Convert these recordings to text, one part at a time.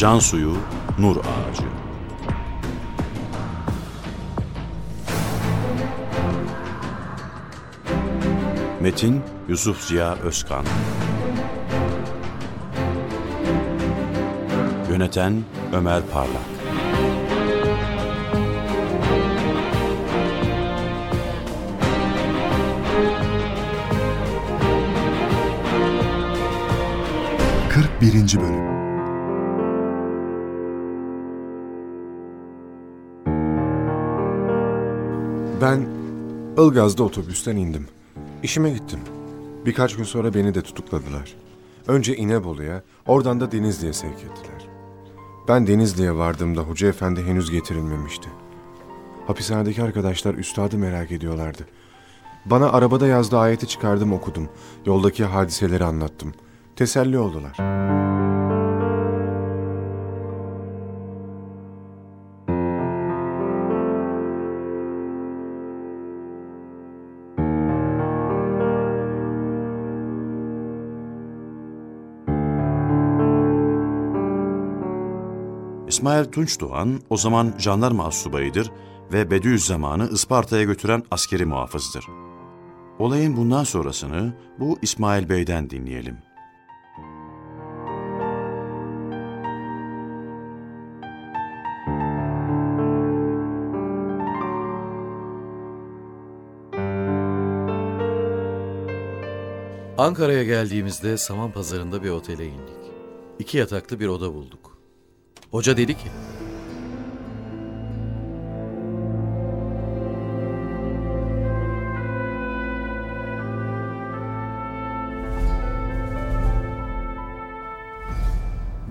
Can suyu, nur ağacı. Metin Yusuf Ziya Özkan. Yöneten Ömer Parlak. Birinci Bölüm. Ben Ilgaz'da otobüsten indim. İşime gittim. Birkaç gün sonra beni de tutukladılar. Önce İnebolu'ya, oradan da Denizli'ye sevk ettiler. Ben Denizli'ye vardığımda Hoca Efendi henüz getirilmemişti. Hapishanedeki arkadaşlar Üstad'ı merak ediyorlardı. Bana arabada yazdığı ayeti çıkardım, okudum. Yoldaki hadiseleri anlattım. Teselli oldular. İsmail Tunç Doğan o zaman jandarma astsubayıdır ve Bediüzzaman'ı Isparta'ya götüren askeri muhafızdır. Olayın bundan sonrasını bu İsmail Bey'den dinleyelim. Ankara'ya geldiğimizde Saman Pazarı'nda bir otele indik. 2 yataklı bir oda bulduk. Hoca dedi ki,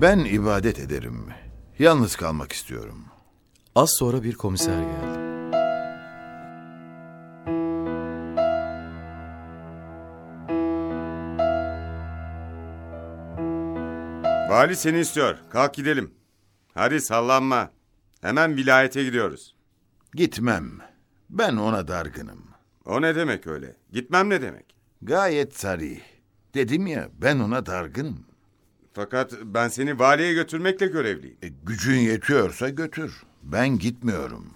ben ibadet ederim. Yalnız kalmak istiyorum. Az sonra bir komiser geldi. Vali seni istiyor. Kalk gidelim. Hadi sallanma. Hemen vilayete gidiyoruz. Gitmem. Ben ona dargınım. O ne demek öyle? Gitmem ne demek? Gayet sarih. Dedim ya, ben ona dargınım. Fakat ben seni valiye götürmekle görevliyim. Gücün yetiyorsa götür. Ben gitmiyorum.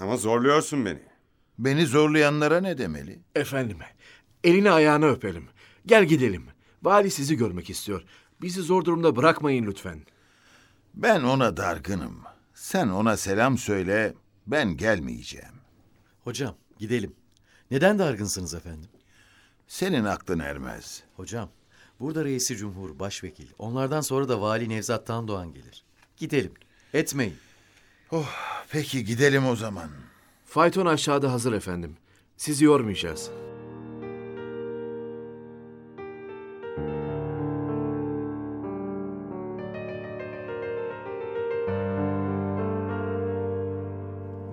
Ama zorluyorsun beni. Beni zorlayanlara ne demeli? Efendim, elini ayağını öpelim. Gel gidelim. Vali sizi görmek istiyor. Bizi zor durumda bırakmayın lütfen. Ben ona dargınım. Sen ona selam söyle, ben gelmeyeceğim. Hocam, gidelim. Neden dargınsınız efendim? Senin aklın ermez. Hocam, burada reisi cumhur, başvekil. Onlardan sonra da Vali Nevzat Tandoğan gelir. Gidelim, etmeyin. Oh, peki gidelim o zaman. Fayton aşağıda hazır efendim. Sizi yormayacağız.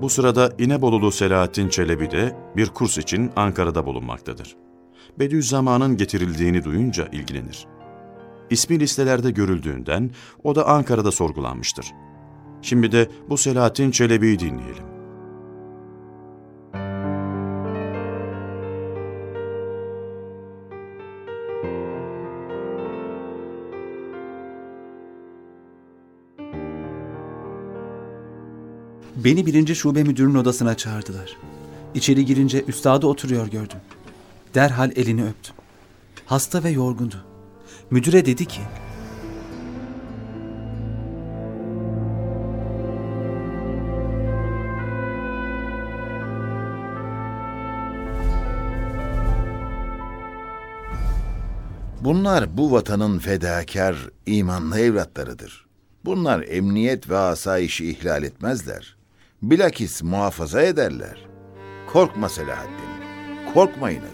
Bu sırada İnebolulu Selahattin Çelebi de bir kurs için Ankara'da bulunmaktadır. Bediüzzaman'ın getirildiğini duyunca ilgilenir. İsmi listelerde görüldüğünden o da Ankara'da sorgulanmıştır. Şimdi de bu Selahattin Çelebi'yi dinleyelim. Beni 1. şube müdürünün odasına çağırdılar. İçeri girince üstadı oturuyor gördüm. Derhal elini öptüm. Hasta ve yorgundu. Müdüre dedi ki, bunlar bu vatanın fedakar, imanlı evlatlarıdır. Bunlar emniyet ve asayişi ihlal etmezler. Bilakis muhafaza ederler. Korkma Selahattin, korkmayınız.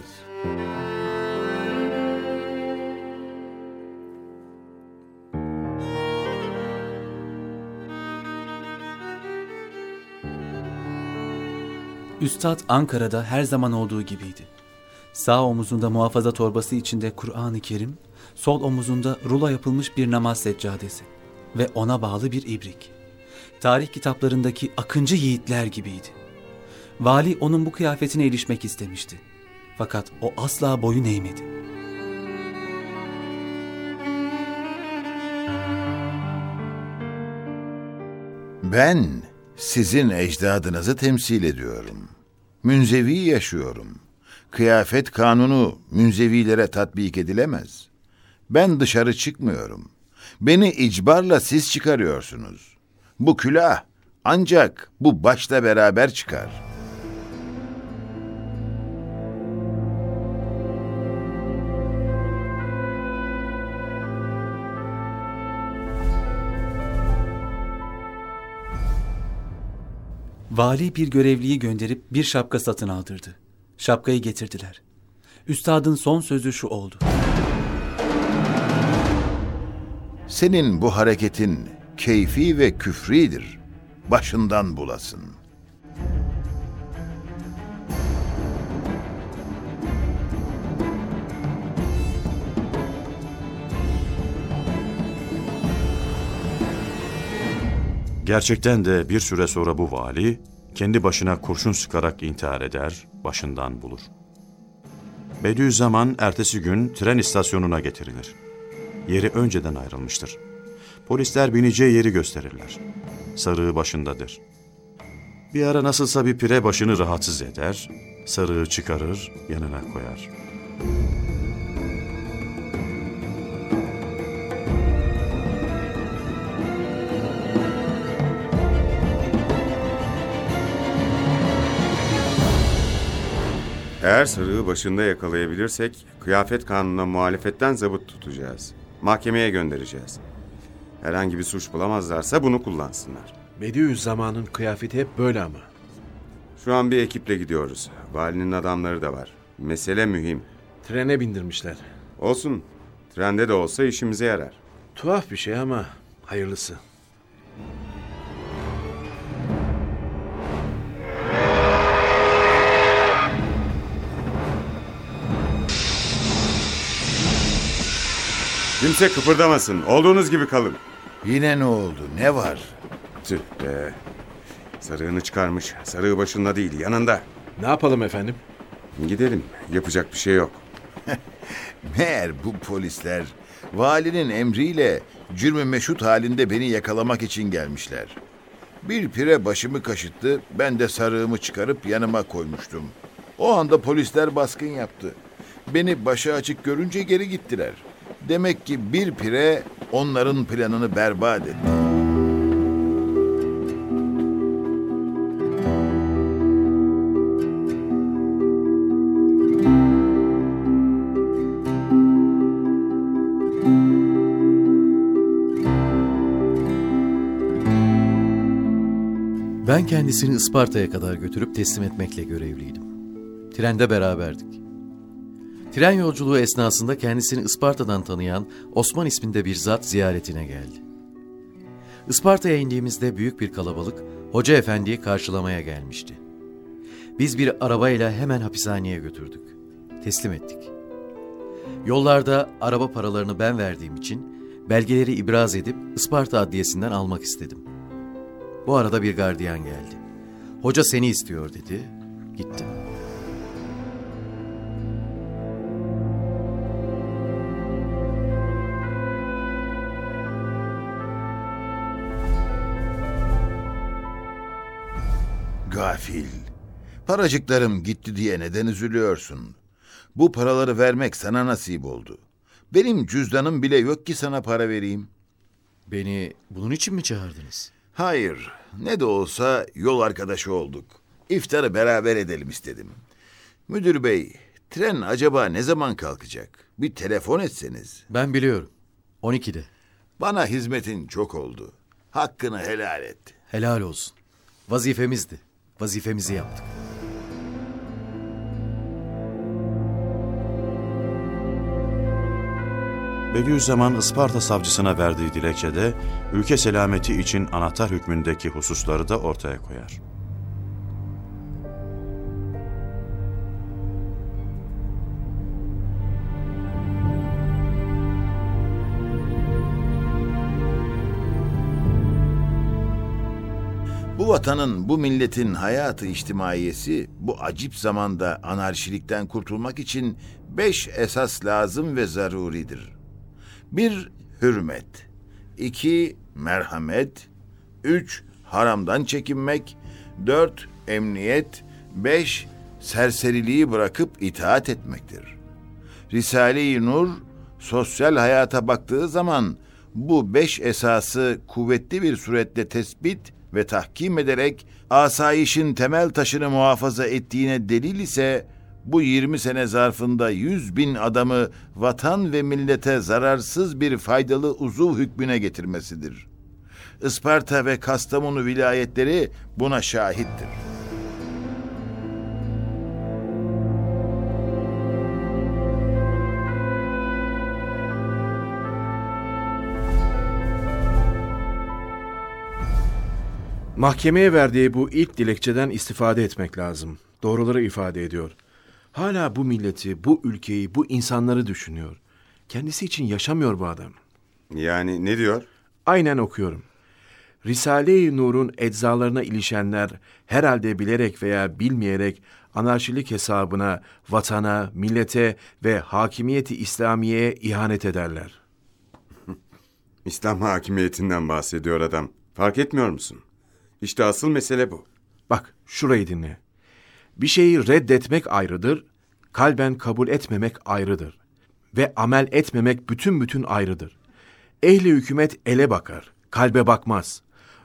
Üstad Ankara'da her zaman olduğu gibiydi. Sağ omuzunda muhafaza torbası içinde Kur'an-ı Kerim, sol omuzunda rulo yapılmış bir namaz seccadesi ve ona bağlı bir ibrik. Tarih kitaplarındaki akıncı yiğitler gibiydi. Vali onun bu kıyafetine ilişmek istemişti. Fakat o asla boyun eğmedi. Ben sizin ecdadınızı temsil ediyorum. Münzevi yaşıyorum. Kıyafet kanunu münzevilere tatbik edilemez. Ben dışarı çıkmıyorum. Beni icbarla siz çıkarıyorsunuz. Bu külah ancak bu başla beraber çıkar. Vali bir görevliyi gönderip bir şapka satın aldırdı. Şapkayı getirdiler. Üstadın son sözü şu oldu. Senin bu hareketin keyfi ve küfridir. Başından bulasın. Gerçekten de bir süre sonra bu vali kendi başına kurşun sıkarak intihar eder, başından bulur. Bediüzzaman ertesi gün tren istasyonuna getirilir. Yeri önceden ayrılmıştır. Polisler bineceği yeri gösterirler. Sarığı başındadır. Bir ara nasılsa bir pire başını rahatsız eder, sarığı çıkarır, yanına koyar. Eğer sarığı başında yakalayabilirsek, kıyafet kanununa muhalefetten zabıt tutacağız. Mahkemeye göndereceğiz. Herhangi bir suç bulamazlarsa bunu kullansınlar. Bediüzzaman'ın kıyafeti hep böyle ama. Şu an bir ekiple gidiyoruz. Valinin adamları da var. Mesele mühim. Trene bindirmişler. Olsun. Trende de olsa işimize yarar. Tuhaf bir şey ama hayırlısı. Kimse kıpırdamasın. Olduğunuz gibi kalın. Yine ne oldu? Ne var? Tüh be. Sarığını çıkarmış. Sarığı başında değil, yanında. Ne yapalım efendim? Gidelim. Yapacak bir şey yok. Meğer bu polisler valinin emriyle cürmü meşhut halinde beni yakalamak için gelmişler. Bir pire başımı kaşıttı. Ben de sarığımı çıkarıp yanıma koymuştum. O anda polisler baskın yaptı. Beni başı açık görünce geri gittiler. Demek ki bir pire onların planını berbat etti. Ben kendisini Isparta'ya kadar götürüp teslim etmekle görevliydim. Trende beraberdik. Tren yolculuğu esnasında kendisini Isparta'dan tanıyan Osman isminde bir zat ziyaretine geldi. Isparta'ya indiğimizde büyük bir kalabalık Hoca Efendi'yi karşılamaya gelmişti. Biz bir arabayla hemen hapishaneye götürdük. Teslim ettik. Yollarda araba paralarını ben verdiğim için belgeleri ibraz edip Isparta Adliyesi'nden almak istedim. Bu arada bir gardiyan geldi. Hoca seni istiyor dedi. Gittim. Gafil. Paracıklarım gitti diye neden üzülüyorsun? Bu paraları vermek sana nasip oldu. Benim cüzdanım bile yok ki sana para vereyim. Beni bunun için mi çağırdınız? Hayır. Ne de olsa yol arkadaşı olduk. İftarı beraber edelim istedim. Müdür bey, tren acaba ne zaman kalkacak? Bir telefon etseniz. Ben biliyorum. 12'de. Bana hizmetin çok oldu. Hakkını helal et. Helal olsun. Vazifemizdi. Vazifemizi yaptık. Bediüzzaman Isparta savcısına verdiği dilekçede ülke selameti için anahtar hükmündeki hususları da ortaya koyar. Bu vatanın, bu milletin hayatı içtimaiyesi bu acip zamanda anarşilikten kurtulmak için 5 esas lazım ve zaruridir. 1- Hürmet. 2- Merhamet. 3- haramdan çekinmek, 4. Emniyet, 5. Serseriliği bırakıp itaat etmektir. Risale-i Nur, sosyal hayata baktığı zaman bu 5 esası kuvvetli bir suretle tespit ve tahkim ederek asayişin temel taşını muhafaza ettiğine delil ise, bu 20 sene zarfında 100.000 adamı vatan ve millete zararsız bir faydalı uzuv hükmüne getirmesidir. Isparta ve Kastamonu vilayetleri buna şahittir. Mahkemeye verdiği bu ilk dilekçeden istifade etmek lazım. Doğruları ifade ediyor. Hala bu milleti, bu ülkeyi, bu insanları düşünüyor. Kendisi için yaşamıyor bu adam. Yani ne diyor? Aynen okuyorum. Risale-i Nur'un eczalarına ilişenler herhalde bilerek veya bilmeyerek anarşilik hesabına, vatana, millete ve hakimiyeti İslamiye'ye ihanet ederler. İslam hakimiyetinden bahsediyor adam. Fark etmiyor musun? İşte asıl mesele bu. Bak şurayı dinle. Bir şeyi reddetmek ayrıdır, kalben kabul etmemek ayrıdır ve amel etmemek bütün ayrıdır. Ehli hükümet ele bakar, kalbe bakmaz.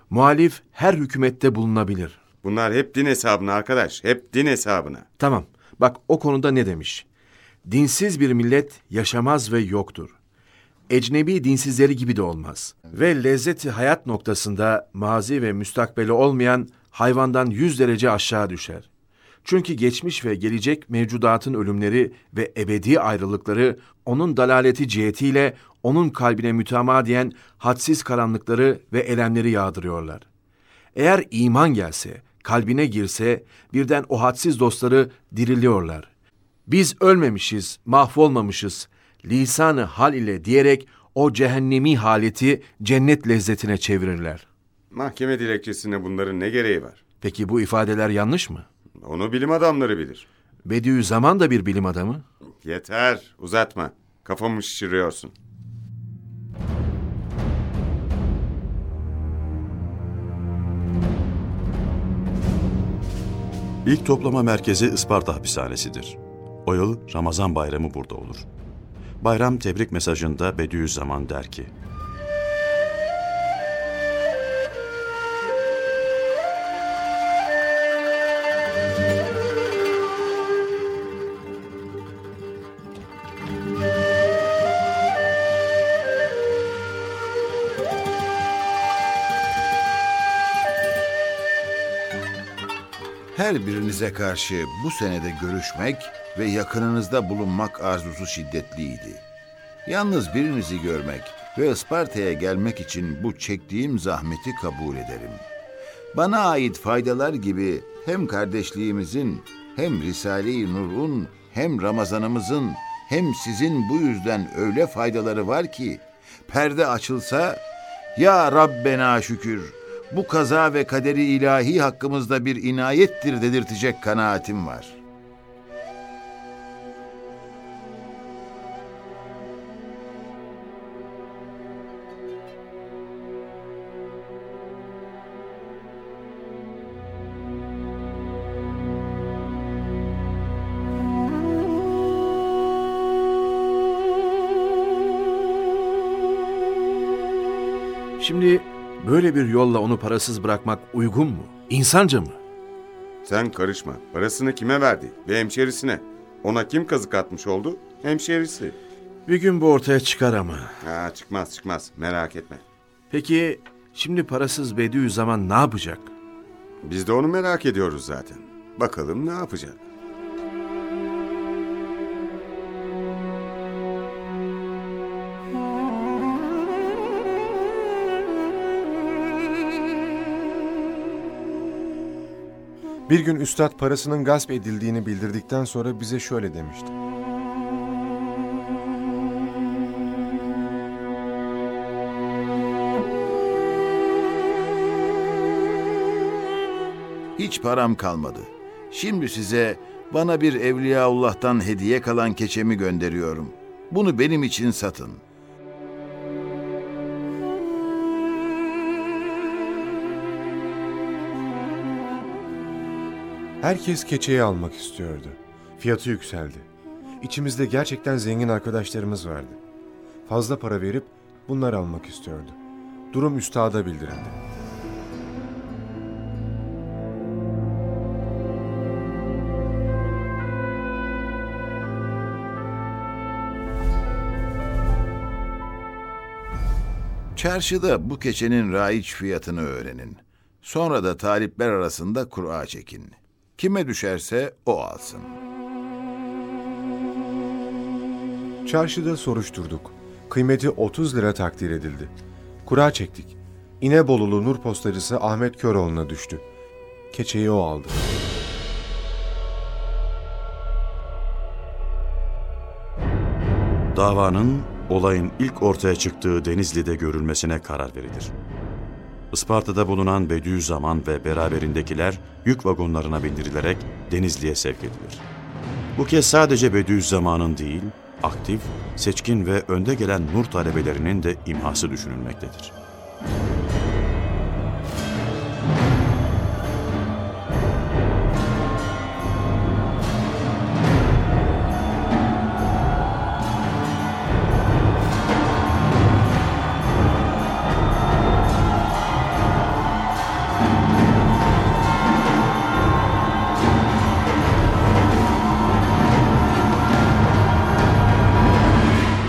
Muhalif her hükümette bulunabilir. Bunlar hep din hesabına arkadaş, hep din hesabına. Tamam, bak o konuda ne demiş? Dinsiz bir millet yaşamaz ve yoktur. Ecnebi dinsizleri gibi de olmaz. Ve lezzeti hayat noktasında mazi ve müstakbeli olmayan hayvandan 100 derece aşağı düşer. Çünkü geçmiş ve gelecek mevcudatın ölümleri ve ebedi ayrılıkları onun dalaleti cihetiyle onun kalbine mütemadiyen hadsiz karanlıkları ve elemleri yağdırıyorlar. Eğer iman gelse, kalbine girse birden o hadsiz dostları diriliyorlar. Biz ölmemişiz, mahvolmamışız, lisanı hal ile diyerek o cehennemi haleti cennet lezzetine çevirirler. Mahkeme dilekçesine bunların ne gereği var? Peki bu ifadeler yanlış mı? Onu bilim adamları bilir. Bediüzzaman da bir bilim adamı. Yeter, uzatma. Kafamı şişiriyorsun. İlk toplama merkezi Isparta hapishanesidir. O yıl Ramazan bayramı burada olur. Bayram tebrik mesajında Bediüzzaman der ki: Her birinize karşı bu senede görüşmek ve yakınınızda bulunmak arzusu şiddetliydi. Yalnız birinizi görmek ve Isparta'ya gelmek için bu çektiğim zahmeti kabul ederim. Bana ait faydalar gibi hem kardeşliğimizin, hem Risale-i Nur'un, hem Ramazanımızın, hem sizin bu yüzden öyle faydaları var ki, perde açılsa, ya Rabbena şükür, bu kaza ve kaderi ilahi hakkımızda bir inayettir dedirtecek kanaatim var. Şimdi böyle bir yolla onu parasız bırakmak uygun mu? İnsanca mı? Sen karışma. Parasını kime verdi? Bir hemşerisine. Ona kim kazık atmış oldu? Hemşerisi. Bir gün bu ortaya çıkar ama. Ha, çıkmaz. Merak etme. Peki şimdi parasız Bediüzzaman ne yapacak? Biz de onu merak ediyoruz zaten. Bakalım ne yapacak? Bir gün Üstad parasının gasp edildiğini bildirdikten sonra bize şöyle demişti. Hiç param kalmadı. Şimdi size bana bir Evliyaullah'tan hediye kalan keçemi gönderiyorum. Bunu benim için satın. Herkes keçeyi almak istiyordu. Fiyatı yükseldi. İçimizde gerçekten zengin arkadaşlarımız vardı. Fazla para verip bunları almak istiyordu. Durum üstada bildirildi. Çarşıda bu keçenin raiç fiyatını öğrenin. Sonra da talipler arasında kura çekin. Kime düşerse o alsın. Çarşıda soruşturduk. Kıymeti 30 lira takdir edildi. Kura çektik. İnebolulu Nur postacısı Ahmet Köroğlu'na düştü. Keçeyi o aldı. Davanın olayın ilk ortaya çıktığı Denizli'de görülmesine karar verilir. Isparta'da bulunan Bediüzzaman ve beraberindekiler yük vagonlarına bindirilerek Denizli'ye sevk edilir. Bu kez sadece Bediüzzaman'ın değil, aktif, seçkin ve önde gelen Nur talebelerinin de imhası düşünülmektedir.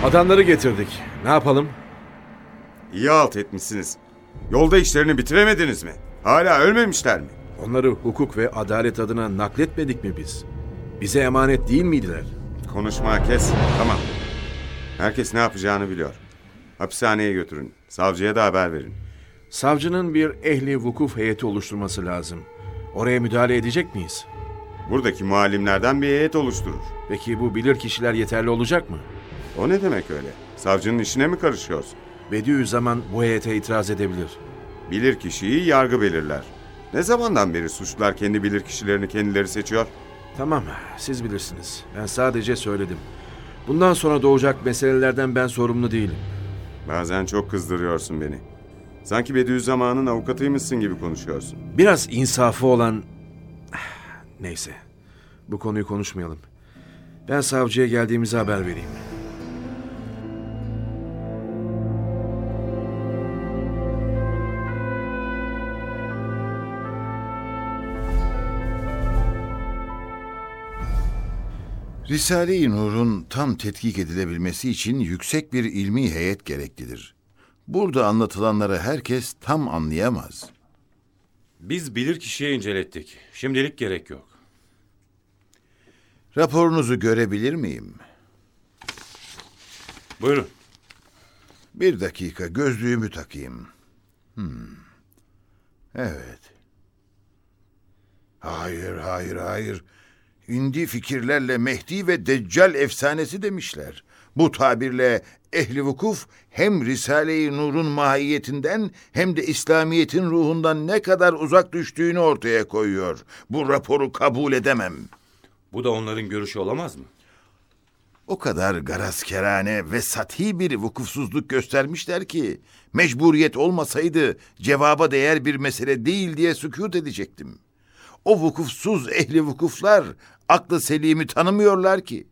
Adamları getirdik. Ne yapalım? İyi halt etmişsiniz. Yolda işlerini bitiremediniz mi? Hala ölmemişler mi? Onları hukuk ve adalet adına nakletmedik mi biz? Bize emanet değil miydiler? Konuşma kes. Tamam. Herkes ne yapacağını biliyor. Hapishaneye götürün. Savcıya da haber verin. Savcının bir ehli vukuf heyeti oluşturması lazım. Oraya müdahale edecek miyiz? Buradaki muallimlerden bir heyet oluşturur. Peki bu bilirkişiler yeterli olacak mı? O ne demek öyle? Savcının işine mi karışıyorsun? Bediüzzaman bu heyete itiraz edebilir. Bilirkişiyi yargı belirler. Ne zamandan beri suçlular kendi bilirkişilerini kendileri seçiyor? Tamam, siz bilirsiniz. Ben sadece söyledim. Bundan sonra doğacak meselelerden ben sorumlu değilim. Bazen çok kızdırıyorsun beni. Sanki Bediüzzaman'ın avukatıymışsın gibi konuşuyorsun. Biraz insafı olan... Neyse, bu konuyu konuşmayalım. Ben savcıya geldiğimizi haber vereyim. Risale-i Nur'un tam tetkik edilebilmesi için yüksek bir ilmi heyet gereklidir. Burada anlatılanları herkes tam anlayamaz. Biz bilirkişiye incelettik. Şimdilik gerek yok. Raporunuzu görebilir miyim? Buyurun. Bir dakika, gözlüğümü takayım. Evet. Hayır. Hindi fikirlerle Mehdi ve Deccal efsanesi demişler. Bu tabirle ehli vukuf hem Risale-i Nur'un mahiyetinden hem de İslamiyet'in ruhundan ne kadar uzak düştüğünü ortaya koyuyor. Bu raporu kabul edemem. Bu da onların görüşü olamaz mı? O kadar garazkerane ve sathi bir vukufsuzluk göstermişler ki mecburiyet olmasaydı cevaba değer bir mesele değil diye sükût edecektim. O vukufsuz ehli vukuflar aklı selimi tanımıyorlar ki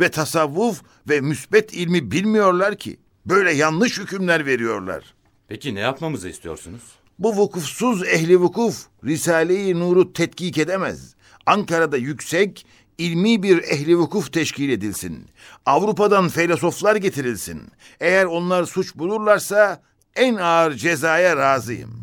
ve tasavvuf ve müsbet ilmi bilmiyorlar ki böyle yanlış hükümler veriyorlar. Peki ne yapmamızı istiyorsunuz? Bu vukufsuz ehli vukuf Risale-i Nur'u tetkik edemez. Ankara'da yüksek, ilmi bir ehli vukuf teşkil edilsin. Avrupa'dan filozoflar getirilsin. Eğer onlar suç bulurlarsa en ağır cezaya razıyım.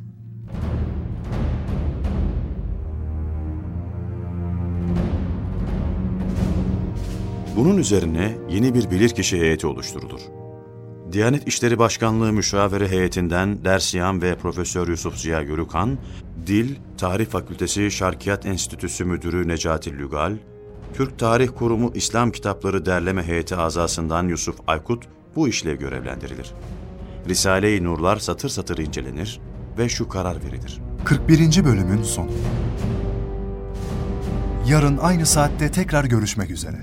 Bunun üzerine yeni bir bilirkişi heyeti oluşturulur. Diyanet İşleri Başkanlığı Müşaviri Heyetinden Dersiyan ve Profesör Yusuf Ziya Görükhan, Dil, Tarih Fakültesi Şarkiyat Enstitüsü Müdürü Necati Lügal, Türk Tarih Kurumu İslam Kitapları Derleme Heyeti azasından Yusuf Aykut bu işle görevlendirilir. Risale-i Nurlar satır satır incelenir ve şu karar verilir. 41. bölümün sonu. Yarın aynı saatte tekrar görüşmek üzere.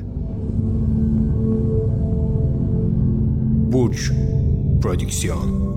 Burç Prodüksiyon.